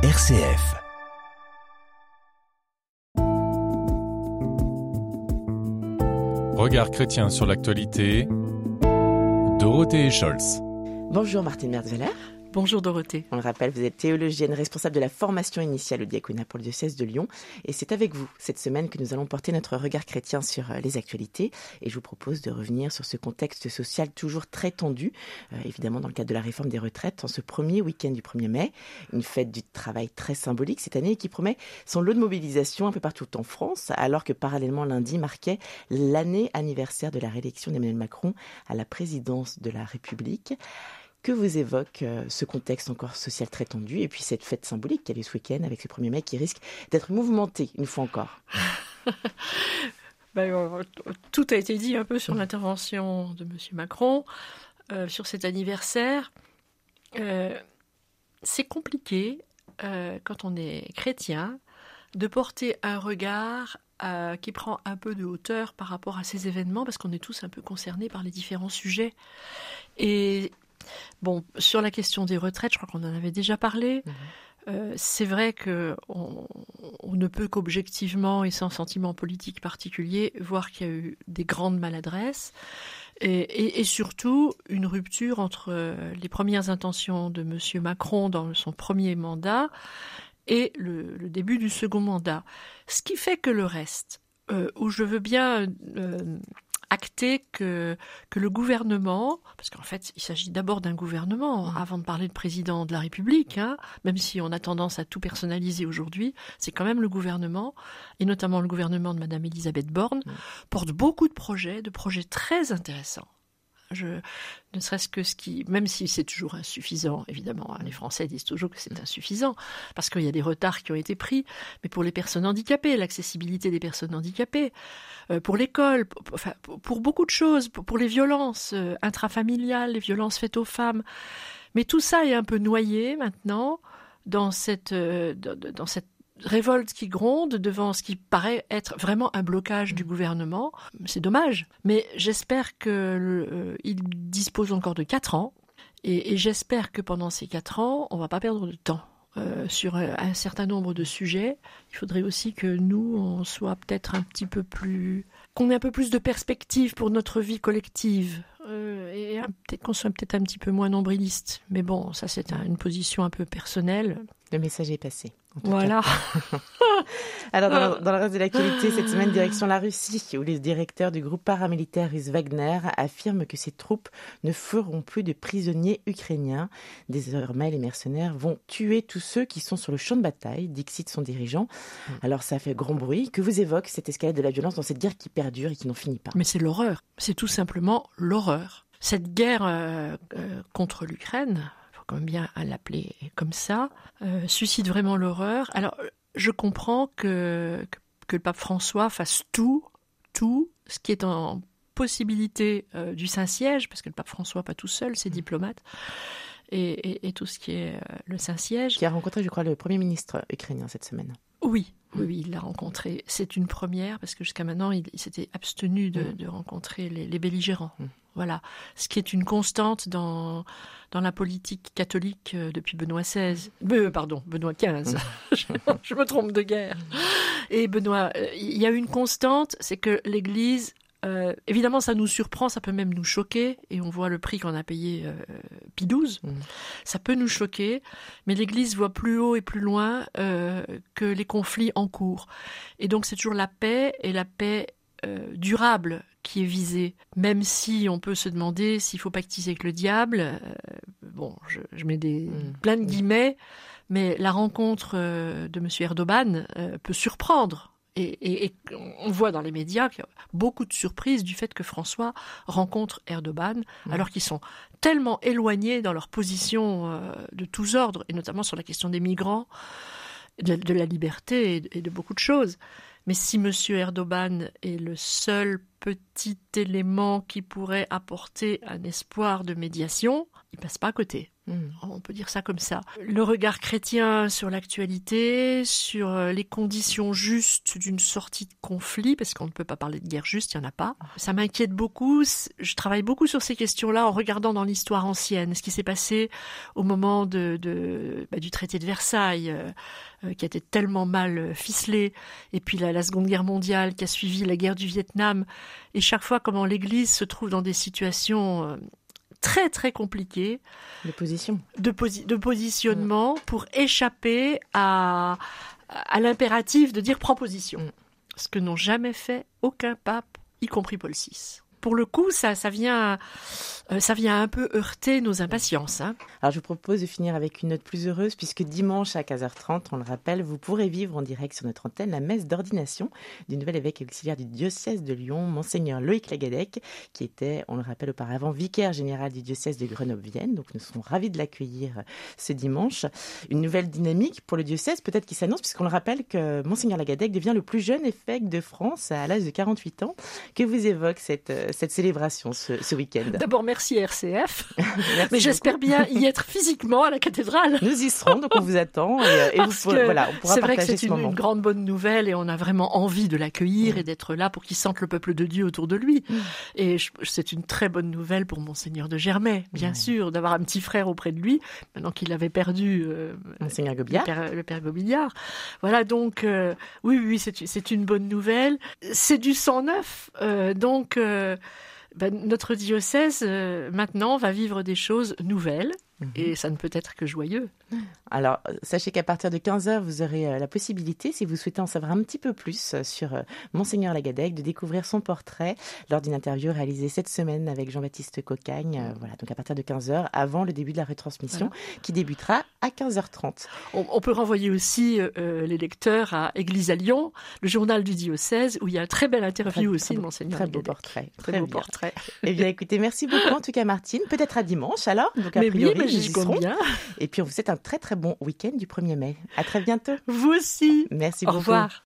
RCF. Regard chrétien sur l'actualité. Dorothée et Scholz. Bonjour Martine Mertzweiller. Bonjour Dorothée. On le rappelle, vous êtes théologienne responsable de la formation initiale au diaconat pour le diocèse de Lyon. Et c'est avec vous, cette semaine, que nous allons porter notre regard chrétien sur les actualités. Et je vous propose de revenir sur ce contexte social toujours très tendu, évidemment dans le cadre de la réforme des retraites, en ce premier week-end du 1er mai. Une fête du travail très symbolique cette année et qui promet son lot de mobilisation un peu partout en France, alors que parallèlement lundi marquait l'année anniversaire de la réélection d'Emmanuel Macron à la présidence de la République. Que vous évoque ce contexte encore social très tendu et puis cette fête symbolique qu'il y a eu ce week-end avec ce 1er mai qui risque d'être mouvementée une fois encore? Tout a été dit un peu sur l'intervention de M. Macron, sur cet anniversaire. C'est compliqué, quand on est chrétien, de porter un regard qui prend un peu de hauteur par rapport à ces événements parce qu'on est tous un peu concernés par les différents sujets. Et bon, sur la question des retraites, je crois qu'on en avait déjà parlé. C'est vrai qu'on ne peut qu'objectivement et sans sentiment politique particulier voir qu'il y a eu des grandes maladresses et surtout une rupture entre les premières intentions de M. Macron dans son premier mandat et le début du second mandat. Ce qui fait que le reste, où je veux bien... acter que le gouvernement, parce qu'en fait, il s'agit d'abord d'un gouvernement, avant de parler de président de la République, même si on a tendance à tout personnaliser aujourd'hui, c'est quand même le gouvernement, et notamment le gouvernement de Mme Elisabeth Borne, porte beaucoup de projets très intéressants. Ne serait-ce que ce qui, même si c'est toujours insuffisant, évidemment, les Français disent toujours que c'est insuffisant, parce qu'il y a des retards qui ont été pris, mais pour les personnes handicapées, l'accessibilité des personnes handicapées, pour l'école, pour beaucoup de choses, pour les violences intrafamiliales, les violences faites aux femmes. Mais tout ça est un peu noyé maintenant dans cette révolte qui gronde devant ce qui paraît être vraiment un blocage du gouvernement. C'est dommage, mais j'espère qu'il dispose encore de 4 ans et j'espère que pendant ces 4 ans, on ne va pas perdre de temps sur un certain nombre de sujets. Il faudrait aussi que nous, on soit peut-être un petit peu plus... qu'on ait un peu plus de perspective pour notre vie collective et peut-être qu'on soit peut-être un petit peu moins nombriliste. Mais bon, ça c'est une position un peu personnelle. Le message est passé. Voilà. Alors, dans le reste de l'actualité, cette semaine, direction la Russie, où les directeurs du groupe paramilitaire russe Wagner affirment que ses troupes ne feront plus de prisonniers ukrainiens. Désormais, les mercenaires vont tuer tous ceux qui sont sur le champ de bataille, dixit son dirigeant. Alors, ça fait grand bruit. Que vous évoque cette escalade de la violence dans cette guerre qui perdure et qui n'en finit pas? Mais c'est l'horreur. C'est tout simplement l'horreur. Cette guerre contre l'Ukraine... comme bien à l'appeler comme ça, suscite vraiment l'horreur. Alors, je comprends que le pape François fasse tout ce qui est en possibilité du Saint-Siège, parce que le pape François, pas tout seul, c'est diplomate, et tout ce qui est le Saint-Siège. Qui a rencontré, je crois, le Premier ministre ukrainien cette semaine. Oui, il l'a rencontré. C'est une première, parce que jusqu'à maintenant, il s'était abstenu de rencontrer les belligérants. Voilà, ce qui est une constante dans la politique catholique depuis Benoît XVI. Benoît XV. Je me trompe de guerre. Et Benoît, il y a une constante, c'est que l'Église, évidemment, ça nous surprend, ça peut même nous choquer, et on voit le prix qu'on a payé Pie XII. Ça peut nous choquer, mais l'Église voit plus haut et plus loin que les conflits en cours. Et donc, c'est toujours la paix, et la paix durable qui est visée, même si on peut se demander s'il faut pactiser avec le diable. Je mets plein de guillemets, mais la rencontre de M. Erdogan peut surprendre. Et on voit dans les médias qu'il y a beaucoup de surprises du fait que François rencontre Erdogan, alors qu'ils sont tellement éloignés dans leur position de tous ordres, et notamment sur la question des migrants, de la liberté et de beaucoup de choses. Mais si M. Erdogan est le seul petit élément qui pourrait apporter un espoir de médiation, il passe pas à côté. On peut dire ça comme ça. Le regard chrétien sur l'actualité, sur les conditions justes d'une sortie de conflit, parce qu'on ne peut pas parler de guerre juste, il n'y en a pas. Ça m'inquiète beaucoup. Je travaille beaucoup sur ces questions-là en regardant dans l'histoire ancienne ce qui s'est passé au moment du traité de Versailles, qui a été tellement mal ficelé, et puis la Seconde Guerre mondiale qui a suivi la guerre du Vietnam, et chaque fois comment l'Église se trouve dans des situations très très compliqué de positionnement pour échapper à l'impératif de dire prends position, ce que n'ont jamais fait aucun pape, y compris Paul VI. Pour le coup, ça vient un peu heurter nos impatiences. Alors, je vous propose de finir avec une note plus heureuse, puisque dimanche à 15h30, on le rappelle, vous pourrez vivre en direct sur notre antenne la messe d'ordination du nouvel évêque auxiliaire du diocèse de Lyon, Monseigneur Loïc Lagadec, qui était, on le rappelle auparavant, vicaire général du diocèse de Grenoble-Vienne. Donc, nous serons ravis de l'accueillir ce dimanche. Une nouvelle dynamique pour le diocèse, peut-être qui s'annonce, puisqu'on le rappelle que Monseigneur Lagadec devient le plus jeune évêque de France à l'âge de 48 ans. Que vous évoque cette célébration ce week-end? D'abord, merci à RCF, mais j'espère bien y être physiquement à la cathédrale. Nous y serons, donc on vous attend. On pourra partager ce moment. C'est vrai que c'est une grande bonne nouvelle et on a vraiment envie de l'accueillir et d'être là pour qu'il sente le peuple de Dieu autour de lui. Et c'est une très bonne nouvelle pour Monseigneur de Germay, bien sûr, d'avoir un petit frère auprès de lui, maintenant qu'il avait perdu Monseigneur Gobilliard. Le père Gobilliard. Voilà, donc oui, c'est une bonne nouvelle. C'est du sang neuf, notre diocèse, maintenant, va vivre des choses nouvelles. Et ça ne peut être que joyeux. Alors, sachez qu'à partir de 15h, vous aurez la possibilité, si vous souhaitez en savoir un petit peu plus sur Monseigneur Lagadec, de découvrir son portrait lors d'une interview réalisée cette semaine avec Jean-Baptiste Cocagne. Voilà, donc à partir de 15h, avant le début de la retransmission, qui débutera à 15h30. On peut renvoyer aussi les lecteurs à Église à Lyon, le journal du diocèse, où il y a une très belle interview de Monseigneur Lagadec. Très beau portrait. Eh bien, écoutez, merci beaucoup en tout cas, Martine. Peut-être à dimanche alors. Donc, a priori, j'y compte bien. Et puis on vous souhaite un très très bon week-end du 1er mai. À très bientôt. Vous aussi. Merci beaucoup. Au revoir.